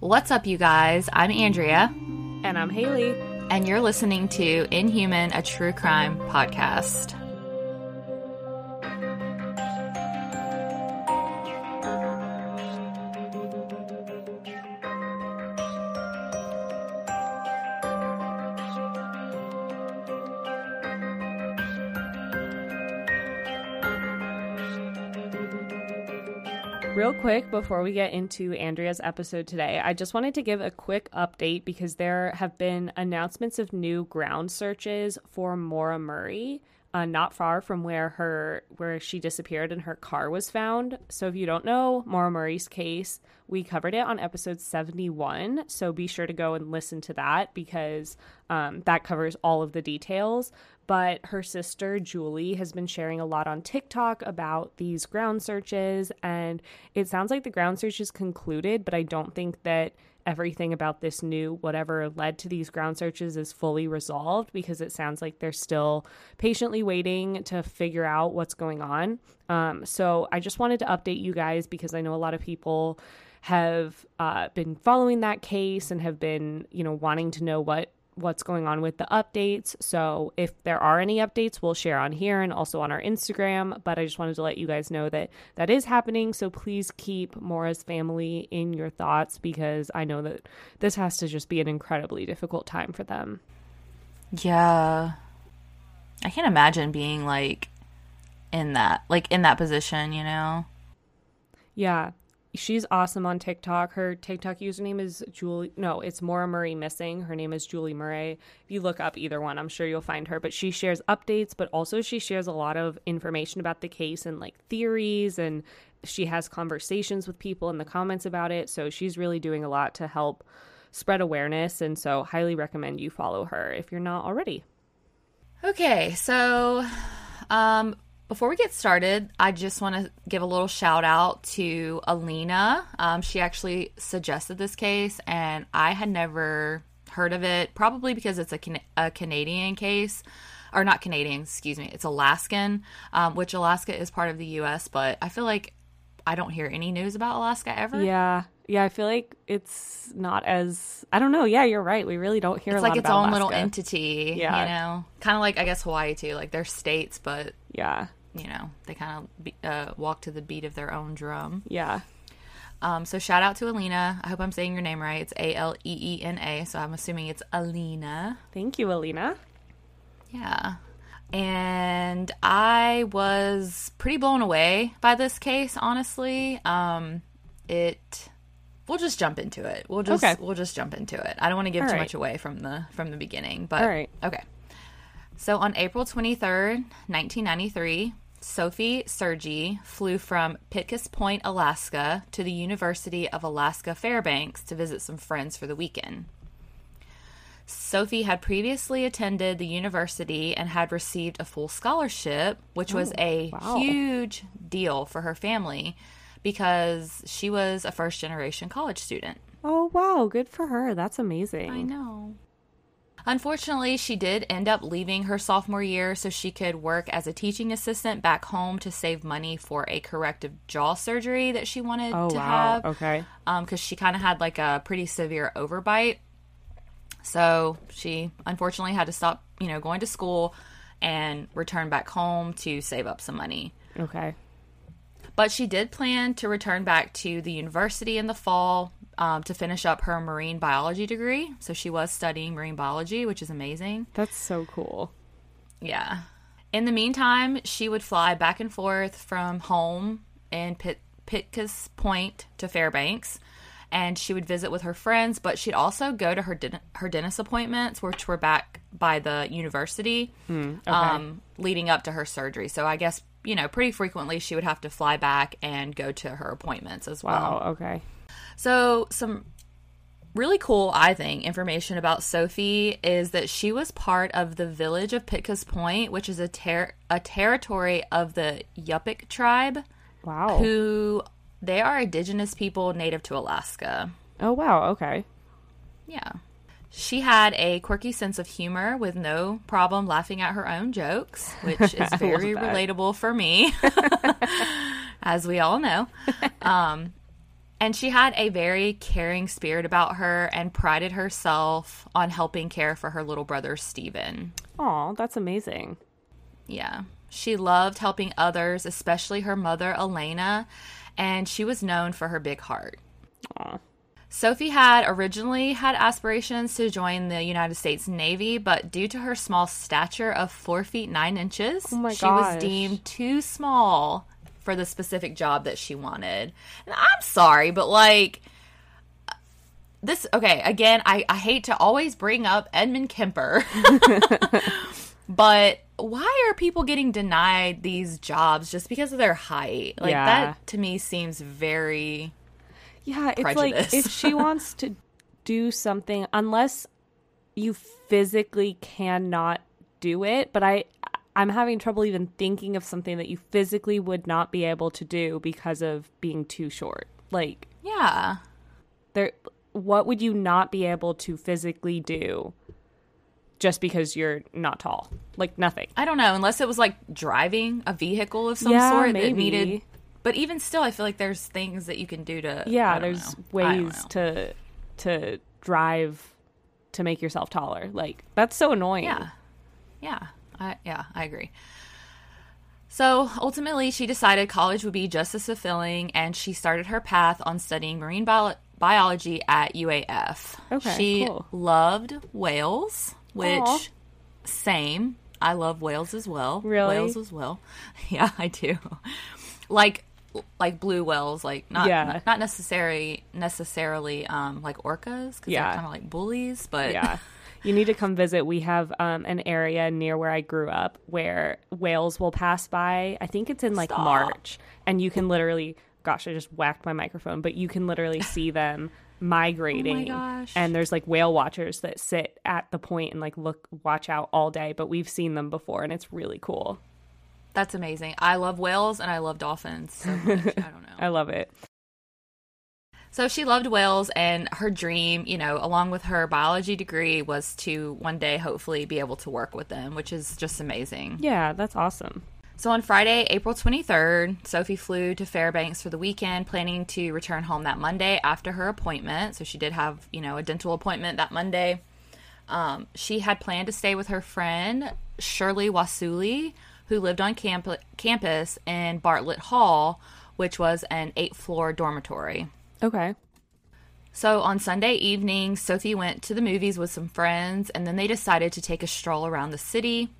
What's up, you guys? I'm Andrea. And I'm Haley. And you're listening to Inhuman, a true crime podcast. Real quick, before we get into Andrea's episode today, I just wanted to give a quick update because there have been announcements of new ground searches for Maura Murray, not far from where she disappeared and her car was found. So if you don't know Maura Murray's case, we covered it on episode 71. So be sure to go and listen to that because that covers all of the details. But her sister, Julie, has been sharing a lot on TikTok about these ground searches, and it sounds like the ground search is concluded, but I don't think that everything about this new whatever led to these ground searches is fully resolved because it sounds like they're still patiently waiting to figure out what's going on. So I just wanted to update you guys because I know a lot of people have been following that case and have been, wanting to know what's going on with the updates. So if there are any updates, we'll share on here and also on our Instagram. But I just wanted to let you guys know that that is happening. So please keep Maura's family in your thoughts because I know that this has to just be an incredibly difficult time for them. Yeah. I can't imagine being in that position, Yeah. She's awesome on TikTok. Her TikTok username is it's Maura Murray Missing. Her name is Julie Murray. If you look up either one, I'm sure you'll find her. But she shares updates, but also she shares a lot of information about the case and theories, and she has conversations with people in the comments about it. So she's really doing a lot to help spread awareness. And so highly recommend you follow her if you're not already. Okay, so before we get started, I just want to give a little shout out to Alina. She actually suggested this case, and I had never heard of it, probably because it's a Canadian case. Or not Canadian, excuse me. It's Alaskan, which Alaska is part of the U.S., but I feel like I don't hear any news about Alaska ever. Yeah, I feel like it's not as, I don't know. Yeah, you're right. We really don't hear a lot about Alaska. It's like its own little entity, Kind of like, I guess, Hawaii, too. Like, they're states, but, they kind of walk to the beat of their own drum. Yeah. So shout out to Alina. I hope I'm saying your name right. It's Aleena, so I'm assuming it's Alina. Thank you, Alina. Yeah. And I was pretty blown away by this case, honestly. We'll just jump into it. We'll just jump into it. I don't want to give too much away from the beginning, but okay. So on April 23rd, 1993, Sophie Sergi flew from Pitkas Point, Alaska, to the University of Alaska Fairbanks to visit some friends for the weekend. Sophie had previously attended the university and had received a full scholarship, which was huge deal for her family because she was a first-generation college student. Oh, wow. Good for her. That's amazing. I know. Unfortunately, she did end up leaving her sophomore year so she could work as a teaching assistant back home to save money for a corrective jaw surgery that she wanted to have. Okay. Because she kind of had a pretty severe overbite. So she unfortunately had to stop, going to school and return back home to save up some money. Okay. But she did plan to return back to the university in the fall. To finish up her marine biology degree. So she was studying marine biology, which is amazing. That's so cool. Yeah. In the meantime, she would fly back and forth from home in Pitkas Point to Fairbanks, and she would visit with her friends, but she'd also go to her dentist appointments, which were back by the university, leading up to her surgery. So I guess, pretty frequently she would have to fly back and go to her appointments as well. Wow, okay. So some really cool, I think, information about Sophie is that she was part of the village of Pitkas Point, which is a territory of the Yupik tribe. Wow. Who, they are indigenous people native to Alaska. Oh, wow. Okay. Yeah. She had a quirky sense of humor with no problem laughing at her own jokes, which is very relatable for me, as we all know. And she had a very caring spirit about her and prided herself on helping care for her little brother, Stephen. Aw, that's amazing. Yeah. She loved helping others, especially her mother, Elena, and she was known for her big heart. Aw. Sophie had originally had aspirations to join the United States Navy, but due to her small stature of 4 feet 9 inches, she was deemed too small for the specific job that she wanted. And I'm sorry, but like this, okay, again, I hate to always bring up Edmund Kemper, but why are people getting denied these jobs just because of their height? Like, yeah, that to me seems very prejudice. Like, if she wants to do something, unless you physically cannot do it, but I'm having trouble even thinking of something that you physically would not be able to do because of being too short. Like, yeah, what would you not be able to physically do just because you're not tall? Like, nothing. I don't know, unless it was like driving a vehicle of some sort that needed. But even still, I feel like there's things that you can do to. Yeah, there's ways to drive to make yourself taller. Like, that's so annoying. Yeah, I agree. So ultimately, she decided college would be just as fulfilling, and she started her path on studying marine biology at UAF. Okay, she loved whales, which, aww, same. I love whales as well. Really? Whales as well. Yeah, I do. Like blue whales, like not necessarily like orcas, because they're kind of like bullies, but yeah. You need to come visit. We have an area near where I grew up where whales will pass by. I think it's in like March. And you can literally, gosh, I just whacked my microphone, but you can literally see them migrating. Oh my gosh. And there's like whale watchers that sit at the point and like watch out all day. But we've seen them before and it's really cool. That's amazing. I love whales and I love dolphins so much. I don't know. I love it. So she loved whales, and her dream, you know, along with her biology degree, was to one day hopefully be able to work with them, which is just amazing. Yeah, that's awesome. So on Friday, April 23rd, Sophie flew to Fairbanks for the weekend, planning to return home that Monday after her appointment. So she did have, you know, a dental appointment that Monday. She had planned to stay with her friend, Shirley Wasuli, who lived on campus in Bartlett Hall, which was an 8th-floor dormitory. Okay. So on Sunday evening, Sophie went to the movies with some friends, and then they decided to take a stroll around the city.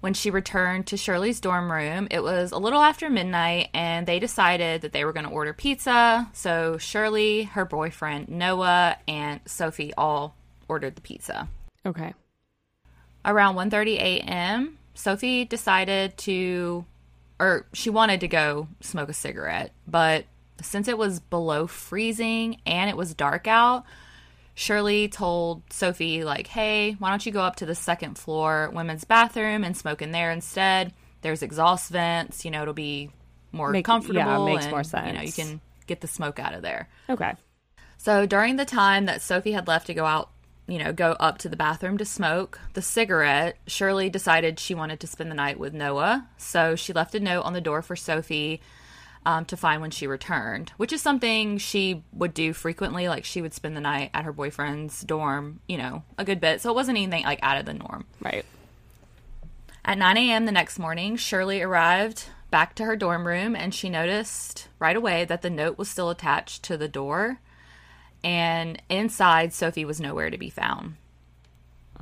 When she returned to Shirley's dorm room, it was a little after midnight, and they decided that they were going to order pizza. So Shirley, her boyfriend Noah, and Sophie all ordered the pizza. Okay. Around 1:30 a.m., Sophie decided to, or she wanted to go smoke a cigarette, but since it was below freezing and it was dark out, Shirley told Sophie, like, hey, why don't you go up to the 2nd floor women's bathroom and smoke in there instead? There's exhaust vents. You know, it'll be more comfortable. Yeah, it makes more sense. You know, you can get the smoke out of there. Okay. So during the time that Sophie had left to go out, you know, go up to the bathroom to smoke the cigarette, Shirley decided she wanted to spend the night with Noah. So she left a note on the door for Sophie to find when she returned, which is something she would do frequently. Like, she would spend the night at her boyfriend's dorm, you know, a good bit. So it wasn't anything, like, out of the norm. Right. At 9 a.m. the next morning, Shirley arrived back to her dorm room, and she noticed right away that the note was still attached to the door. And inside, Sophie was nowhere to be found.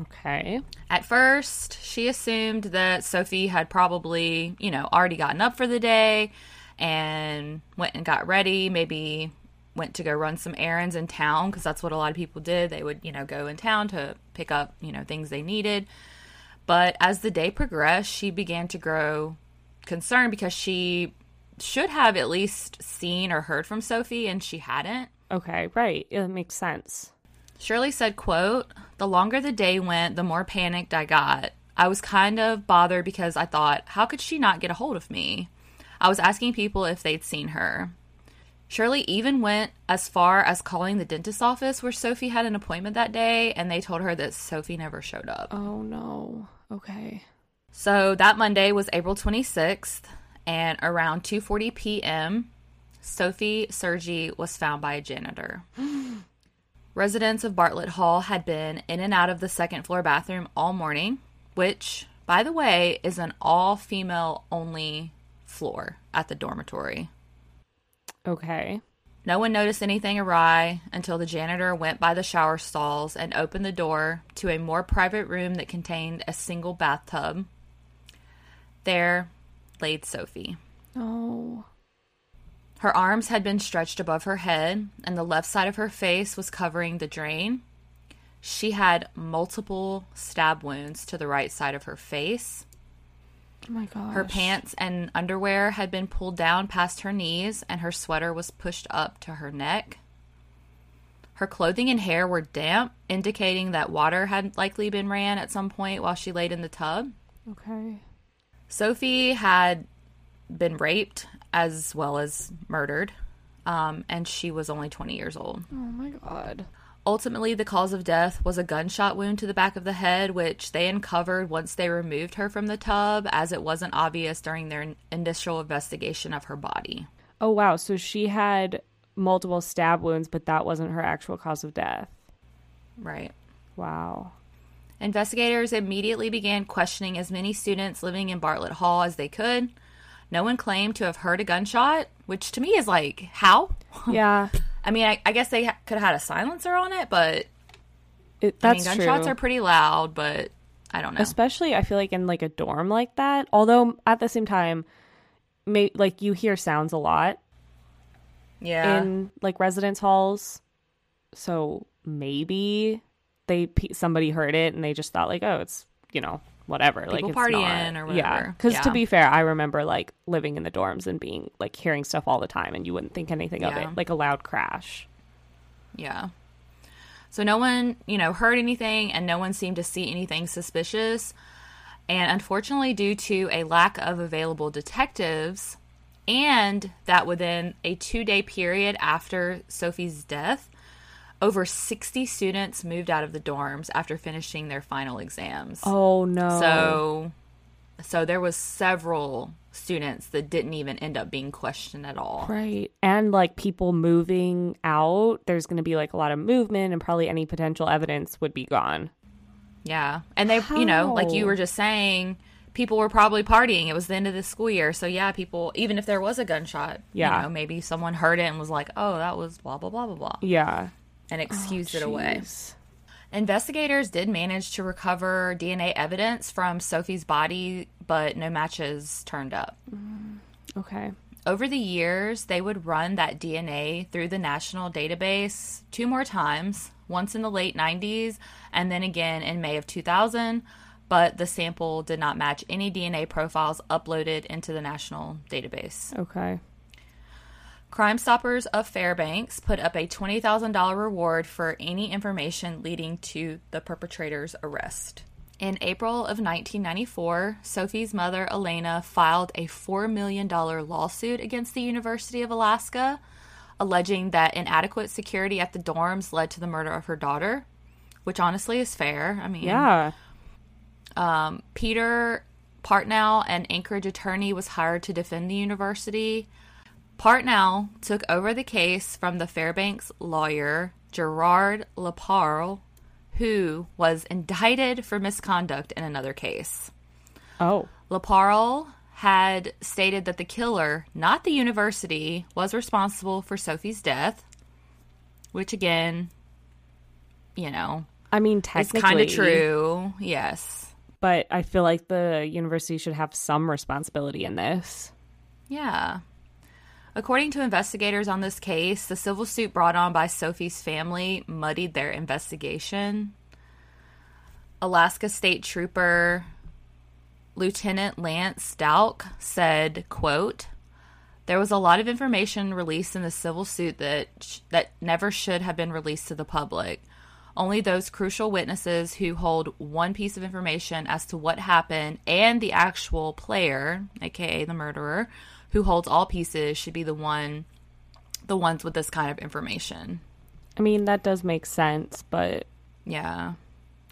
Okay. At first, she assumed that Sophie had probably, you know, already gotten up for the day and went and got ready, maybe went to go run some errands in town, because that's what a lot of people did. They would, you know, go in town to pick up, you know, things they needed. But as the day progressed, she began to grow concerned because she should have at least seen or heard from Sophie, and she hadn't. Okay, right. It makes sense. Shirley said, quote, "The longer the day went, the more panicked I got. I was kind of bothered because I thought, how could she not get a hold of me? I was asking people if they'd seen her." Shirley even went as far as calling the dentist's office where Sophie had an appointment that day, and they told her that Sophie never showed up. Oh, no. Okay. So that Monday was April 26th, and around 2:40 p.m., Sophie Sergi was found by a janitor. Residents of Bartlett Hall had been in and out of the second-floor bathroom all morning, which, by the way, is an all-female-only floor at the dormitory. Okay. No one noticed anything awry until the janitor went by the shower stalls and opened the door to a more private room that contained a single bathtub. There laid Sophie. Oh. Her arms had been stretched above her head, and the left side of her face was covering the drain. She had multiple stab wounds to the right side of her face. Oh my gosh. Her pants and underwear had been pulled down past her knees, and her sweater was pushed up to her neck. Her clothing and hair were damp, indicating that water had likely been ran at some point while she laid in the tub. Okay. Sophie had been raped as well as murdered, and she was only 20 years old. Oh my God. Ultimately, the cause of death was a gunshot wound to the back of the head, which they uncovered once they removed her from the tub, as it wasn't obvious during their initial investigation of her body. Oh, wow. So she had multiple stab wounds, but that wasn't her actual cause of death. Right. Wow. Investigators immediately began questioning as many students living in Bartlett Hall as they could. No one claimed to have heard a gunshot, which to me is like, how? Yeah. I mean, I guess they could have had a silencer on it, but that's true. Gunshots are pretty loud, but I don't know. Especially, I feel like in like a dorm like that. Although at the same time, like you hear sounds a lot. Yeah. In like residence halls, so maybe somebody heard it and they just thought like, oh, it's whatever, people like partying or whatever. Yeah, because to be fair, I remember like living in the dorms and being like hearing stuff all the time, and you wouldn't think anything of it, like a loud crash. Yeah. So no one, heard anything, and no one seemed to see anything suspicious. And unfortunately, due to a lack of available detectives, and that within a 2-day period after Sophie's death, over 60 students moved out of the dorms after finishing their final exams. Oh, no. So there was several students that didn't even end up being questioned at all. Right. And, like, people moving out, there's going to be, like, a lot of movement, and probably any potential evidence would be gone. Yeah. And they, like you were just saying, people were probably partying. It was the end of the school year. So, yeah, people, even if there was a gunshot, maybe someone heard it and was like, oh, that was blah, blah, blah, blah, blah. Yeah. And excused it away. Investigators did manage to recover DNA evidence from Sophie's body, but no matches turned up. Okay. Over the years, they would run that DNA through the national database 2 more times, once in the late 90s and then again in May of 2000, but the sample did not match any DNA profiles uploaded into the national database. Okay. Crime Stoppers of Fairbanks put up a $20,000 reward for any information leading to the perpetrator's arrest. In April of 1994, Sophie's mother, Elena, filed a $4 million lawsuit against the University of Alaska, alleging that inadequate security at the dorms led to the murder of her daughter, which honestly is fair. I mean, yeah. Peter Partnow, an Anchorage attorney, was hired to defend the university. Partnow took over the case from the Fairbanks lawyer, Gerard LaParle, who was indicted for misconduct in another case. Oh. LaParle had stated that the killer, not the university, was responsible for Sophie's death, which again, I mean, technically. It's kind of true, yes. But I feel like the university should have some responsibility in this. Yeah. According to investigators on this case, the civil suit brought on by Sophie's family muddied their investigation. Alaska State Trooper Lieutenant Lance Douck said, quote, There was a lot of information released in the civil suit that never should have been released to the public. Only those crucial witnesses who hold one piece of information as to what happened and the actual player, aka the murderer, who holds all pieces should be the ones with this kind of information. I mean, that does make sense, but yeah,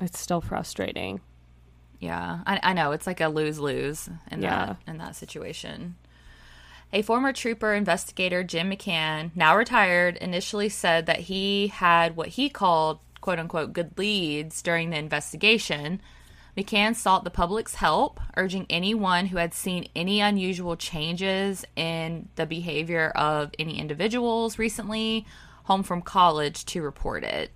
it's still frustrating. Yeah, I know. It's like a lose-lose in that situation. A former trooper investigator, Jim McCann, now retired, initially said that he had what he called, quote-unquote, good leads during the investigation. McCann sought the public's help, urging anyone who had seen any unusual changes in the behavior of any individuals recently home from college to report it.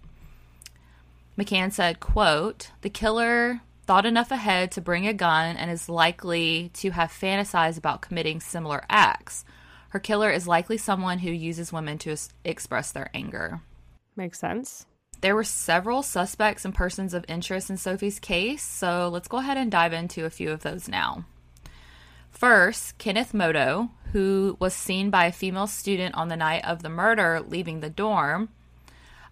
McCann said, quote, "The killer thought enough ahead to bring a gun and is likely to have fantasized about committing similar acts. Her killer is likely someone who uses women to express their anger." Makes sense. There were several suspects and persons of interest in Sophie's case, so let's go ahead and dive into a few of those now. First, Kenneth Moto, who was seen by a female student on the night of the murder leaving the dorm.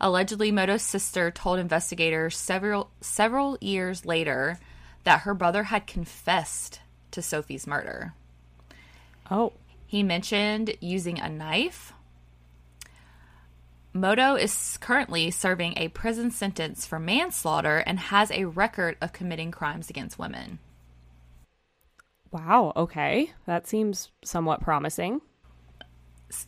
Allegedly, Moto's sister told investigators several years later that her brother had confessed to Sophie's murder. Oh. He mentioned using a knife. Moto is currently serving a prison sentence for manslaughter and has a record of committing crimes against women. Wow, okay. That seems somewhat promising.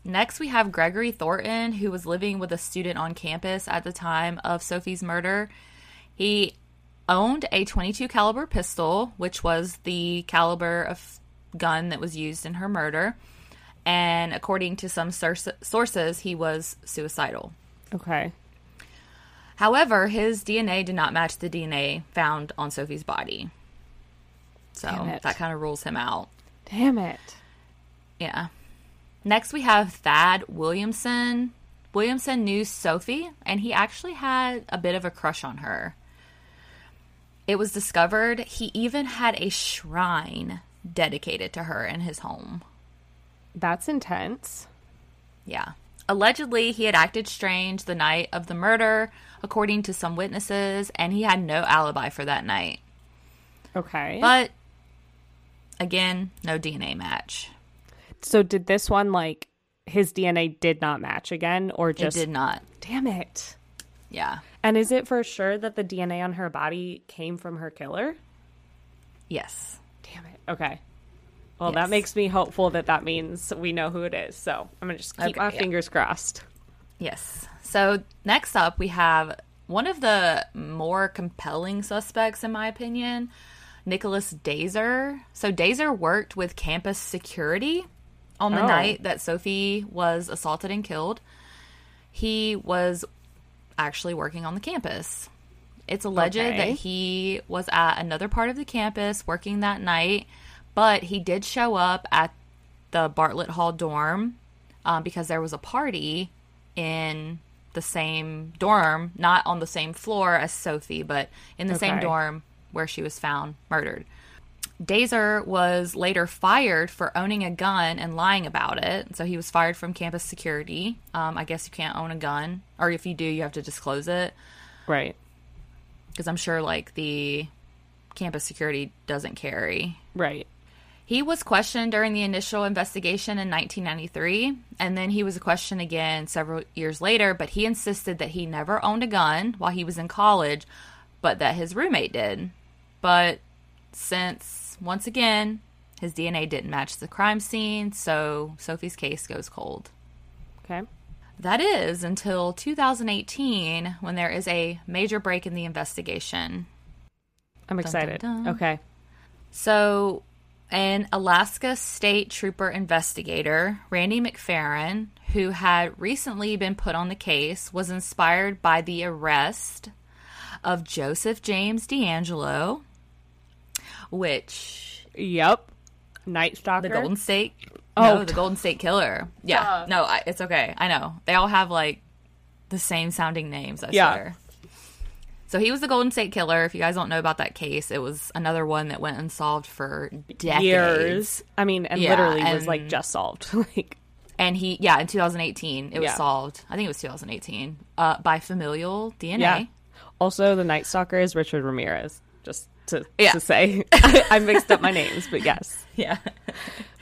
Next, we have Gregory Thornton, who was living with a student on campus at the time of Sophie's murder. He owned a .22 caliber pistol, which was the caliber of gun that was used in her murder. And according to some sources, he was suicidal. Okay. However, his DNA did not match the DNA found on Sophie's body. So that kind of rules him out. Damn it. Yeah. Next, we have Thad Williamson. Williamson knew Sophie, and he actually had a bit of a crush on her. It was discovered he even had a shrine dedicated to her in his home. That's intense. Yeah. Allegedly, he had acted strange the night of the murder, according to some witnesses, and he had no alibi for that night. Okay. But, again, no DNA match. So did this one, like, his DNA did not match again, or just... It did not. Damn it. Yeah. And is it for sure that the DNA on her body came from her killer? Yes. Damn it. Okay. Well, yes. That makes me hopeful that means we know who it is. So I'm going to just keep my fingers crossed. Yes. So next up, we have one of the more compelling suspects, in my opinion, Nicholas Dazer. So Dazer worked with campus security on the night that Sophie was assaulted and killed. He was actually working on the campus. It's alleged that he was at another part of the campus working that night, but he did show up at the Bartlett Hall dorm because there was a party in the same dorm, not on the same floor as Sophie, but in the same dorm where she was found murdered. Dazer was later fired for owning a gun and lying about it. So he was fired from campus security. I guess you can't own a gun. Or if you do, you have to disclose it. Right. Because I'm sure, like, the campus security doesn't carry. Right. He was questioned during the initial investigation in 1993. And then he was questioned again several years later. But he insisted that he never owned a gun while he was in college, but that his roommate did. But since... Once again, his DNA didn't match the crime scene, so Sophie's case goes cold. Okay. That is until 2018, when there is a major break in the investigation. I'm excited. Dun, dun, dun. Okay. So, an Alaska State Trooper investigator, Randy McFerrin, who had recently been put on the case, was inspired by the arrest of Joseph James D'Angelo, which... Yep. Night Stalker? The Golden State... Oh. No, the Golden State Killer. Yeah. No, it's okay. I know. They all have, like, the same sounding names, I swear. So he was the Golden State Killer. If you guys don't know about that case, it was another one that went unsolved for decades. Years. I mean, and literally was, like, just solved. And he, in 2018, it was solved. I think it was 2018 by familial DNA. Yeah. Also, the Night Stalker is Richard Ramirez, just to say. I mixed up my names, but yes. Yeah.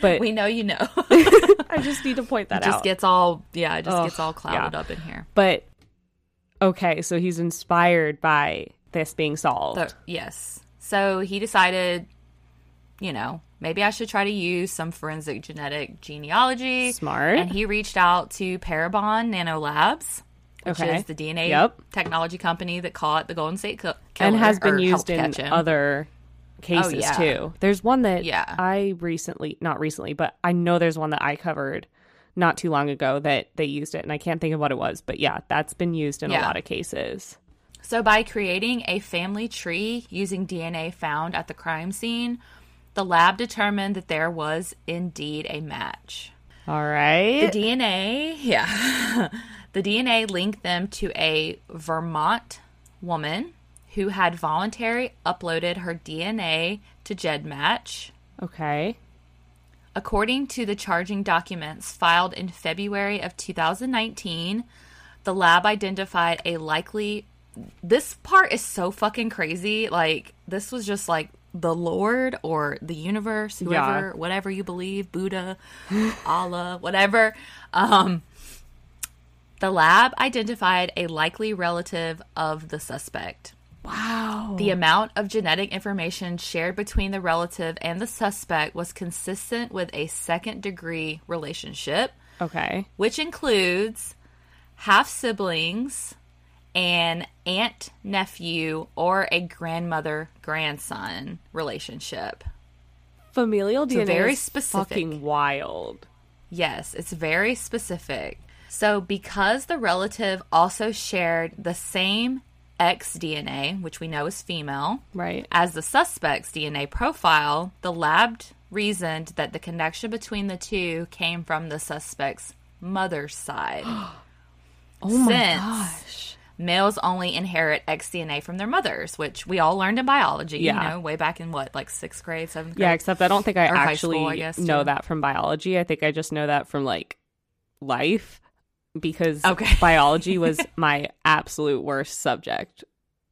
But we know you know. I just need to point that out. It just gets all clouded up in here. But, okay, so he's inspired by this being solved. Yes. So he decided, maybe I should try to use some forensic genetic genealogy. Smart. And he reached out to Parabon Nano Labs, which is the DNA technology company that caught the Golden State Killer. And has been used in other cases, too. There's one that I I know there's one that I covered not too long ago that they used it, and I can't think of what it was. But, that's been used in a lot of cases. So by creating a family tree using DNA found at the crime scene, the lab determined that there was indeed a match. All right. The DNA, the DNA linked them to a Vermont woman who had voluntarily uploaded her DNA to GEDmatch. Okay. According to the charging documents filed in February of 2019, the lab identified a likely... This part is so fucking crazy. Like, this was just like the Lord or the universe, whoever, whatever you believe, Buddha, Allah, whatever. The lab identified a likely relative of the suspect. Wow. The amount of genetic information shared between the relative and the suspect was consistent with a second-degree relationship. Okay. Which includes half-siblings, an aunt-nephew, or a grandmother-grandson relationship. Familial DNA is fucking wild. Yes, it's very specific. So because the relative also shared the same X DNA, which we know is female, as the suspect's DNA profile, the lab reasoned that the connection between the two came from the suspect's mother's side. Since males only inherit X DNA from their mothers, which we all learned in biology, way back in sixth grade, seventh grade? Yeah, except I don't think I actually know that from biology. I think I just know that from life. Because biology was my absolute worst subject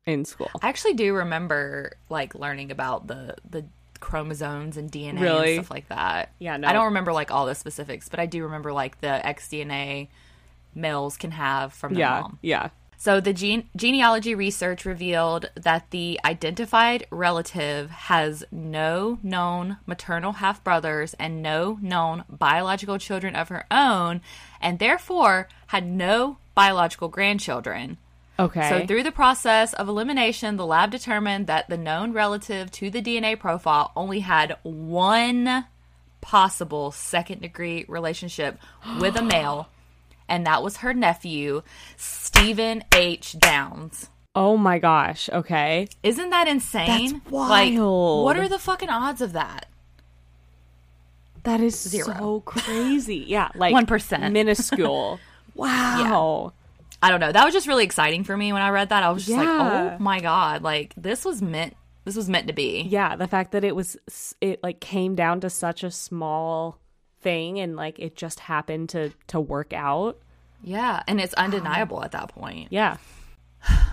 in school. I actually do remember learning about the chromosomes and DNA and stuff like that. Yeah, no. I don't remember all the specifics, but I do remember the X DNA males can have from their mom. Yeah. So the genealogy research revealed that the identified relative has no known maternal half-brothers and no known biological children of her own, and therefore had no biological grandchildren. Okay. So through the process of elimination, the lab determined that the known relative to the DNA profile only had one possible second-degree relationship with a male, and that was her nephew, Stephen H. Downs. Oh my gosh, okay. Isn't that insane? That's wild. What are the fucking odds of that? That is so crazy. Yeah, 1%. Minuscule. Wow. Yeah. I don't know. That was just really exciting for me when I read that. I was just oh my God. This was meant to be. Yeah, the fact that it came down to such a small thing and it just happened to work out. Yeah, and it's undeniable at that point. Yeah.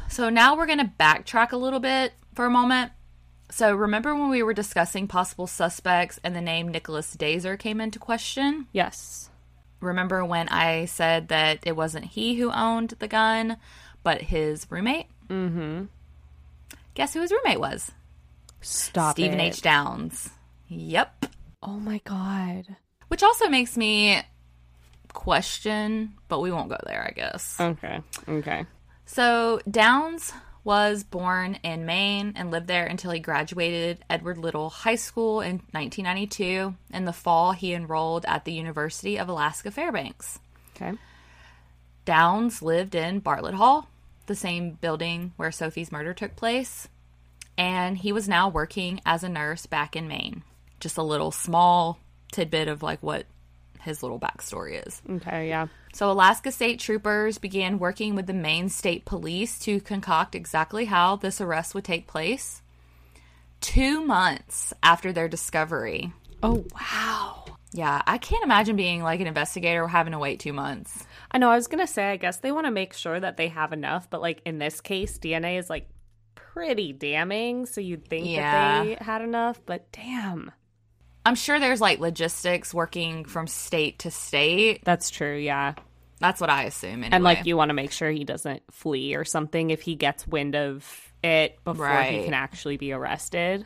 So now we're going to backtrack a little bit for a moment. So remember when we were discussing possible suspects and the name Nicholas Dazer came into question? Yes. Remember when I said that it wasn't he who owned the gun, but his roommate? Mm-hmm. Guess who his roommate was? Stephen H. Downs. Yep. Oh, my God. Which also makes me question, but we won't go there, I guess. Okay. So Downs was born in Maine and lived there until he graduated Edward Little High School in 1992. In the fall, he enrolled at the University of Alaska Fairbanks. Okay. Downs lived in Bartlett Hall, the same building where Sophie's murder took place, and he was now working as a nurse back in Maine. Just a little small tidbit of what his little backstory is. Okay, yeah. So Alaska State Troopers began working with the Maine State Police to concoct exactly how this arrest would take place. 2 months after their discovery. Oh, wow. Yeah, I can't imagine being like an investigator or having to wait 2 months. I know, I was going to say, I guess they want to make sure that they have enough, but like in this case, DNA is like pretty damning, so you'd think that they had enough, but damn. I'm sure there's like logistics working from state to state. That's true, yeah. That's what I assume anyway. And like you want to make sure he doesn't flee or something if he gets wind of it before he can actually be arrested.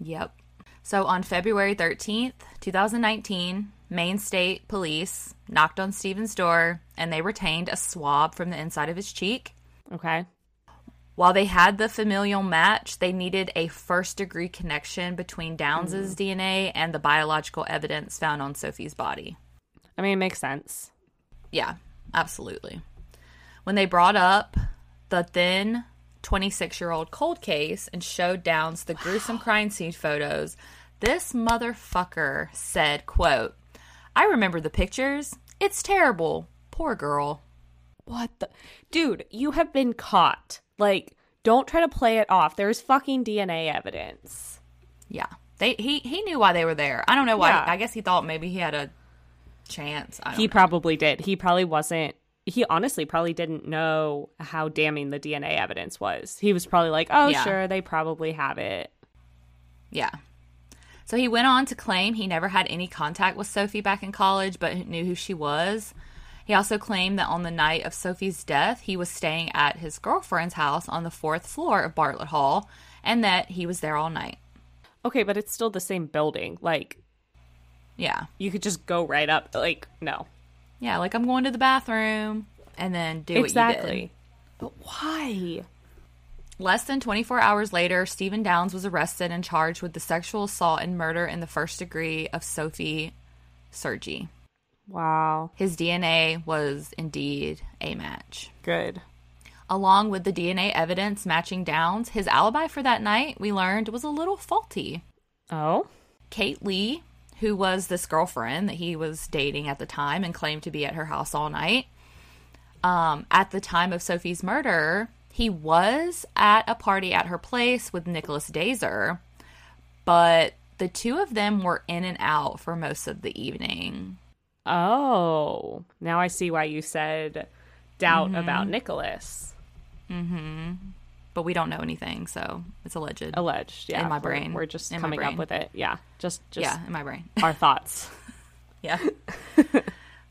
Yep. So on February 13th, 2019, Maine State Police knocked on Stephen's door and they retained a swab from the inside of his cheek. Okay. While they had the familial match, they needed a first-degree connection between Downs' DNA and the biological evidence found on Sophie's body. I mean, it makes sense. Yeah, absolutely. When they brought up the then 26-year-old cold case and showed Downs the gruesome crime scene photos, this motherfucker said, quote, "I remember the pictures. It's terrible. Poor girl." What the? Dude, you have been caught. Like, don't try to play it off. There's fucking DNA evidence. Yeah. He knew why they were there. I don't know why. Yeah. I guess he thought maybe he had a chance. I don't know. Probably did. He probably wasn't. He honestly probably didn't know how damning the DNA evidence was. He was probably like, oh, sure, they probably have it. Yeah. So he went on to claim he never had any contact with Sophie back in college, but knew who she was. He also claimed that on the night of Sophie's death, he was staying at his girlfriend's house on the 4th floor of Bartlett Hall, and that he was there all night. Okay, but it's still the same building. Like, yeah. You could just go right up. Like, no. Yeah, like, I'm going to the bathroom, and then do what you did. But why? Less than 24 hours later, Stephen Downs was arrested and charged with the sexual assault and murder in the first degree of Sophie Sergi. Wow. His DNA was indeed a match. Good. Along with the DNA evidence matching Downs, his alibi for that night, we learned, was a little faulty. Oh? Kate Lee, who was this girlfriend that he was dating at the time and claimed to be at her house all night, at the time of Sophie's murder, he was at a party at her place with Nicholas Dazer, but the two of them were in and out for most of the evening. Oh, now I see why you said doubt about Nicholas. Mm-hmm. But we don't know anything, so it's alleged. Alleged, yeah. In my brain. We're just coming up with it. Yeah, just yeah, in my brain. Our thoughts. Yeah.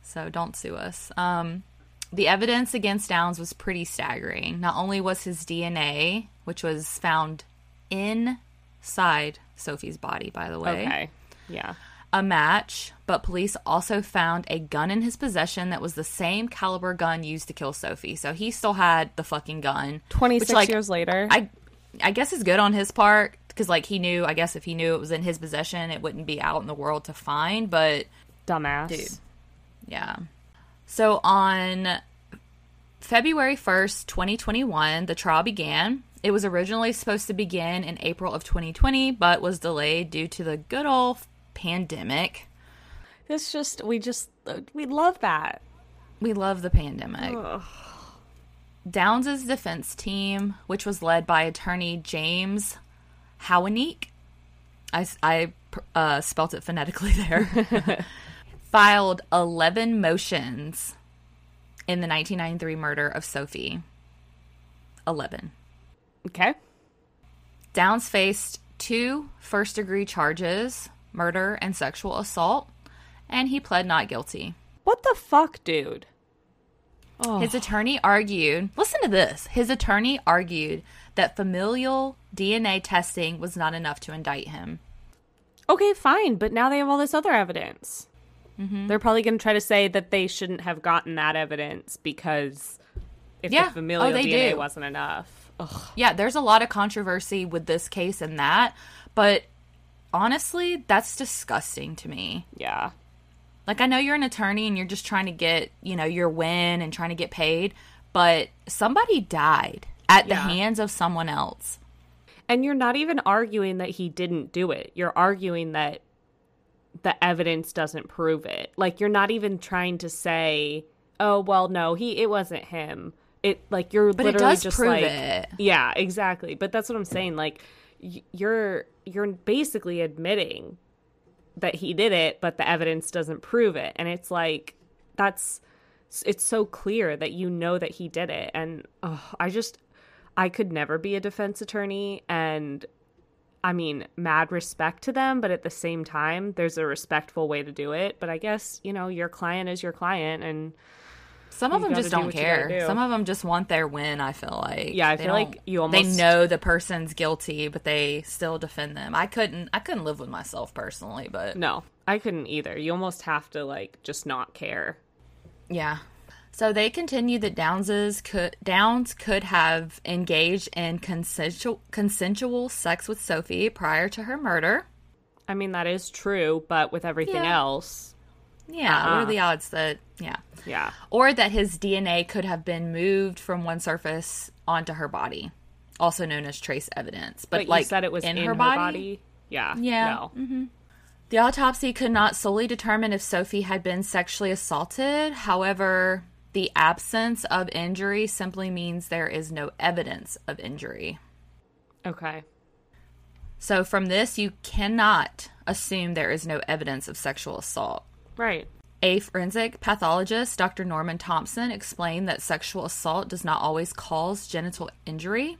So don't sue us. The evidence against Downs was pretty staggering. Not only was his DNA, which was found inside Sophie's body, by the way. Okay, yeah. A match, but police also found a gun in his possession that was the same caliber gun used to kill Sophie. So he still had the fucking gun. 26 which, like, years later. I guess is good on his part because, like, he knew, I guess if he knew it was in his possession, it wouldn't be out in the world to find, but... Dumbass. Dude. Yeah. So on February 1st, 2021, the trial began. It was originally supposed to begin in April of 2020, but was delayed due to the good old... pandemic. It's just we love that. We love the pandemic. Ugh. Downs' defense team, which was led by attorney James Howaneek, I spelt it phonetically there, filed 11 motions in the 1993 murder of Sophie. 11. Okay. Downs faced 2 first-degree charges, murder and sexual assault, and he pled not guilty. What the fuck, dude? Oh. His attorney argued, listen to this, his attorney argued that familial DNA testing was not enough to indict him. Okay, fine, but now they have all this other evidence. Mm-hmm. They're probably going to try to say that they shouldn't have gotten that evidence because if the familial DNA wasn't enough. Ugh. Yeah, there's a lot of controversy with this case and that, but... honestly, that's disgusting to me. Yeah. Like, I know you're an attorney and you're just trying to get, you know, your win and trying to get paid, but somebody died at the hands of someone else. And you're not even arguing that he didn't do it. You're arguing that the evidence doesn't prove it. Like, you're not even trying to say, oh, well, no, it wasn't him. It does prove it. Yeah, exactly. But that's what I'm saying. Like, you're basically admitting that he did it, but the evidence doesn't prove it. And it's like, it's so clear that you know that he did it. And I could never be a defense attorney. And I mean, mad respect to them, but at the same time, there's a respectful way to do it. But I guess, you know, your client is your client, and some of them just don't care. Some of them just want their win, I feel like. Yeah, I feel like they know the person's guilty, but they still defend them. I couldn't live with myself personally, but no, I couldn't either. You almost have to like just not care. Yeah. So they continued that Downs could have engaged in consensual sex with Sophie prior to her murder. I mean, that is true, but with everything else. Yeah, what are the odds that, yeah. Or that his DNA could have been moved from one surface onto her body, also known as trace evidence. But like, you said it was in her body? Yeah. Yeah. No. Mm-hmm. The autopsy could not solely determine if Sophie had been sexually assaulted. However, the absence of injury simply means there is no evidence of injury. Okay. So from this, you cannot assume there is no evidence of sexual assault. Right. A forensic pathologist, Dr. Norman Thompson, explained that sexual assault does not always cause genital injury,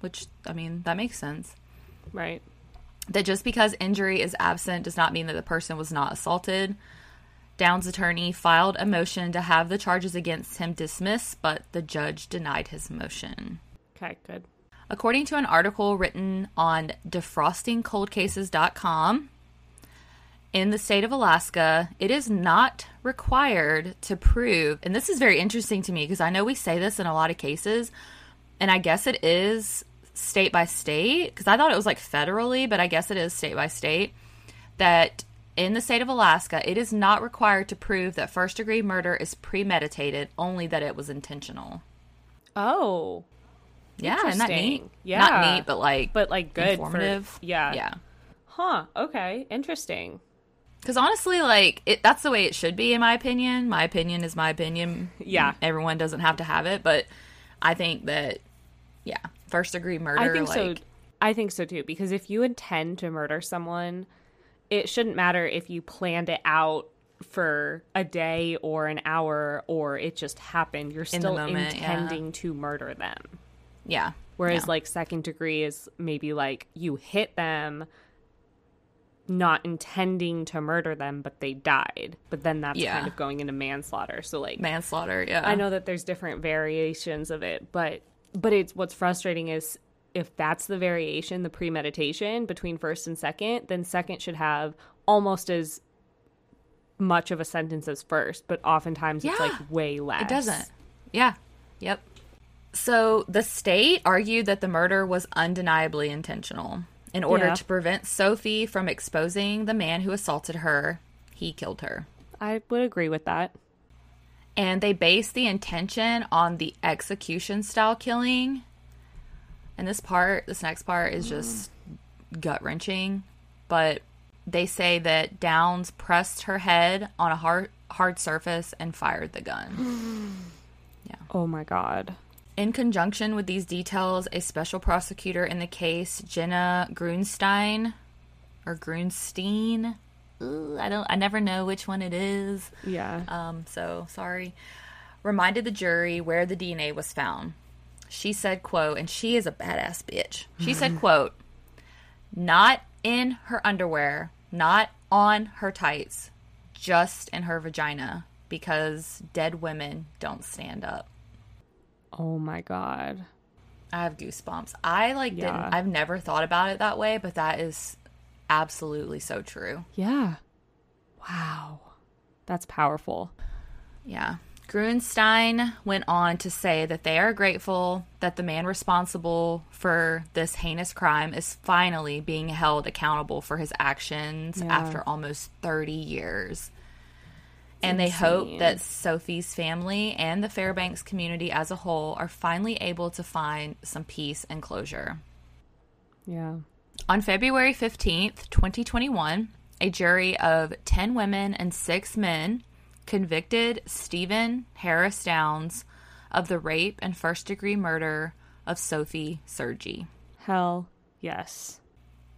which, I mean, that makes sense. Right. That just because injury is absent does not mean that the person was not assaulted. Downs' attorney filed a motion to have the charges against him dismissed, but the judge denied his motion. Okay, good. According to an article written on defrostingcoldcases.com, in the state of Alaska, it is not required to prove, and this is very interesting to me because I know we say this in a lot of cases, and I guess it is state by state, because I thought it was like federally, but I guess it is state by state, that in the state of Alaska, it is not required to prove that first-degree murder is premeditated, only that it was intentional. Oh. Yeah, isn't that neat? Yeah. Not neat, but good. Informative. Yeah. Huh. Okay. Interesting. Because honestly, like, that's the way it should be, in my opinion. My opinion is my opinion. Yeah. Everyone doesn't have to have it, but I think that, yeah, first-degree murder, I think so. I think so, too, because if you intend to murder someone, it shouldn't matter if you planned it out for a day or an hour or it just happened. You're still intending to murder them. Yeah. Whereas, like, second-degree is maybe, like, you hit them, not intending to murder them, but they died. But then that's kind of going into manslaughter. So like manslaughter, yeah. I know that there's different variations of it, but it's what's frustrating is if that's the variation, the premeditation between first and second, then second should have almost as much of a sentence as first, but oftentimes it's like way less. It doesn't. Yeah. Yep. So the state argued that the murder was undeniably intentional. In order to prevent Sophie from exposing the man who assaulted her, he killed her. I would agree with that. And they based the intention on the execution-style killing. And this next part is just gut-wrenching. But they say that Downs pressed her head on a hard surface and fired the gun. Yeah. Oh, my God. In conjunction with these details, a special prosecutor in the case, Jenna Grunstein. I never know which one it is. Yeah. So sorry. Reminded the jury where the DNA was found. She said, quote, and she is a badass bitch. She said, quote, not in her underwear, not on her tights, just in her vagina, because dead women don't stand up. Oh, my God. I have goosebumps. I've never thought about it that way, but that is absolutely so true. Yeah. Wow. That's powerful. Yeah. Grunstein went on to say that they are grateful that the man responsible for this heinous crime is finally being held accountable for his actions after almost 30 years. And they hope that Sophie's family and the Fairbanks community as a whole are finally able to find some peace and closure. Yeah. On February 15th, 2021, a jury of 10 women and 6 men convicted Stephen Harris Downs of the rape and first-degree murder of Sophie Sergi. Hell yes.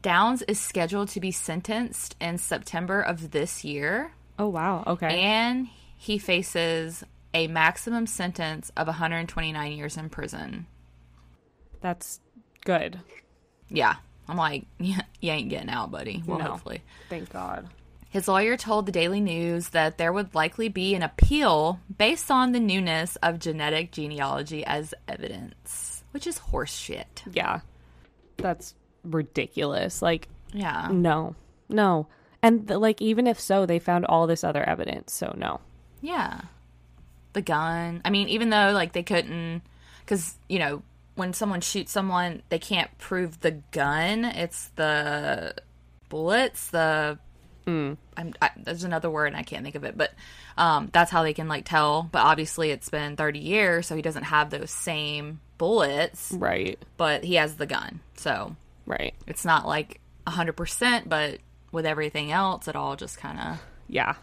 Downs is scheduled to be sentenced in September of this year. Oh, wow. Okay. And he faces a maximum sentence of 129 years in prison. That's good. Yeah. I'm like, you ain't getting out, buddy. Well, no. Hopefully. Thank God. His lawyer told the Daily News that there would likely be an appeal based on the newness of genetic genealogy as evidence, which is horseshit. Yeah. That's ridiculous. Like, yeah. No. And, like, even if so, they found all this other evidence, so no. Yeah. The gun. I mean, even though, like, they couldn't, because, you know, when someone shoots someone, they can't prove the gun. It's the bullets, there's another word and I can't think of it, but that's how they can, like, tell. But obviously it's been 30 years, so he doesn't have those same bullets. Right. But he has the gun, so. Right. It's not, like, 100%, but with everything else, it all just kind of. Yeah.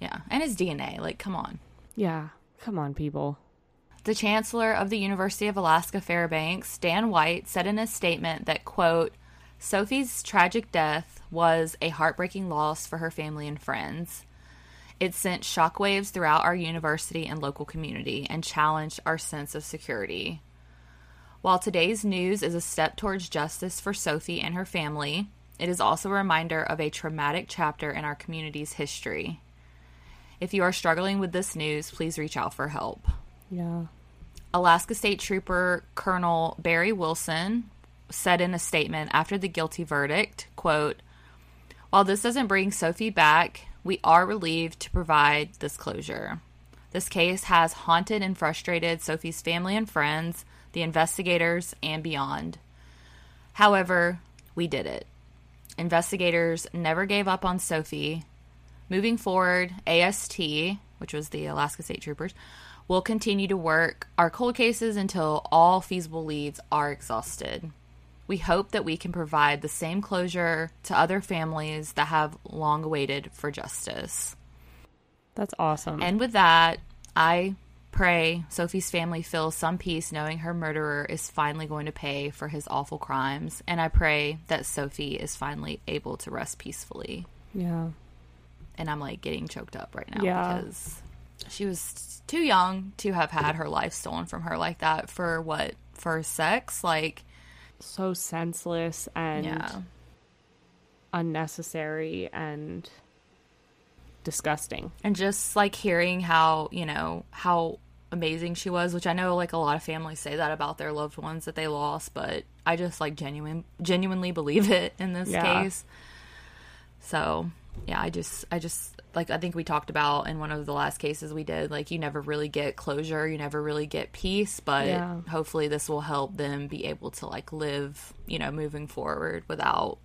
Yeah. And his DNA, like, come on. Yeah. Come on, people. The chancellor of the University of Alaska Fairbanks, Dan White, said in a statement that, quote, Sophie's tragic death was a heartbreaking loss for her family and friends. It sent shockwaves throughout our university and local community and challenged our sense of security. While today's news is a step towards justice for Sophie and her family, it is also a reminder of a traumatic chapter in our community's history. If you are struggling with this news, please reach out for help. Yeah. Alaska State Trooper Colonel Barry Wilson said in a statement after the guilty verdict, quote, while this doesn't bring Sophie back, we are relieved to provide this closure. This case has haunted and frustrated Sophie's family and friends, the investigators, and beyond. However, we did it. Investigators never gave up on Sophie. Moving forward, AST, which was the Alaska State Troopers, we'll continue to work our cold cases until all feasible leads are exhausted. We hope that we can provide the same closure to other families that have long waited for justice. That's awesome. And with that, I pray Sophie's family feels some peace knowing her murderer is finally going to pay for his awful crimes. And I pray that Sophie is finally able to rest peacefully. Yeah. And I'm, like, getting choked up right now because she was too young to have had her life stolen from her like that for what? For sex? Like, so senseless and unnecessary and disgusting. And just, like, hearing how, you know, how amazing she was, which I know, like, a lot of families say that about their loved ones that they lost, but I just, like, genuinely believe it in this case. So, yeah, I just like, I think we talked about in one of the last cases we did, like, you never really get closure, you never really get peace, but hopefully this will help them be able to, like, live, you know, moving forward without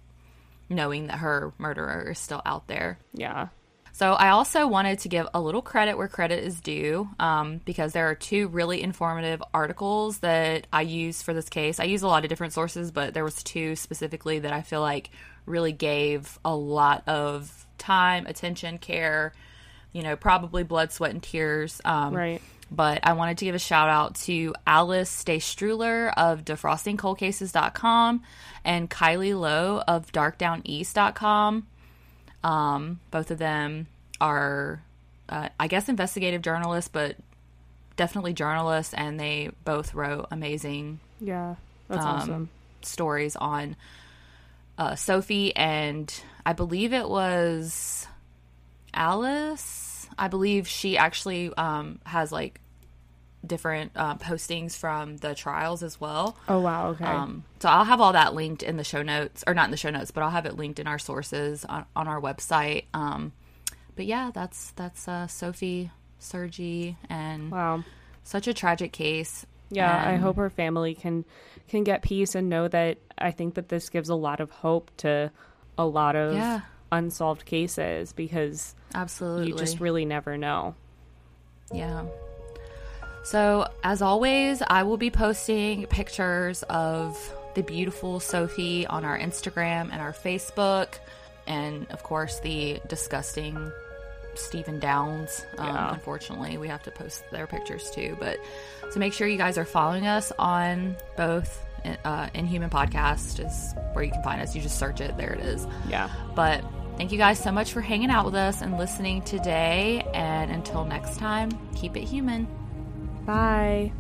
knowing that her murderer is still out there. Yeah. So I also wanted to give a little credit where credit is due, because there are two really informative articles that I use for this case. I use a lot of different sources, but there was two specifically that I feel like really gave a lot of time, attention, care, you know, probably blood, sweat, and tears. Right. But I wanted to give a shout out to Alice Daystruler of defrostingcoldcases.com and Kylie Lowe of darkdowneast.com. Both of them are, I guess, investigative journalists, but definitely journalists, and they both wrote amazing awesome stories on Sophie, and I believe it was Alice. I believe she actually has, like, different postings from the trials as well. Oh, wow. Okay. So I'll have all that linked in the show notes, or not in the show notes, but I'll have it linked in our sources on our website. But yeah, that's Sophie Sergi, and such a tragic case. Yeah, I hope her family can get peace and know that. I think that this gives a lot of hope to a lot of unsolved cases, because you just really never know. Yeah. So, as always, I will be posting pictures of the beautiful Sophie on our Instagram and our Facebook. and of course the disgusting Stephen Downs. Unfortunately, we have to post their pictures too. But so make sure you guys are following us on both. Inhuman Podcast is where you can find us. You just search it. There it is. Yeah. But thank you guys so much for hanging out with us and listening today. And until next time, keep it human. Bye.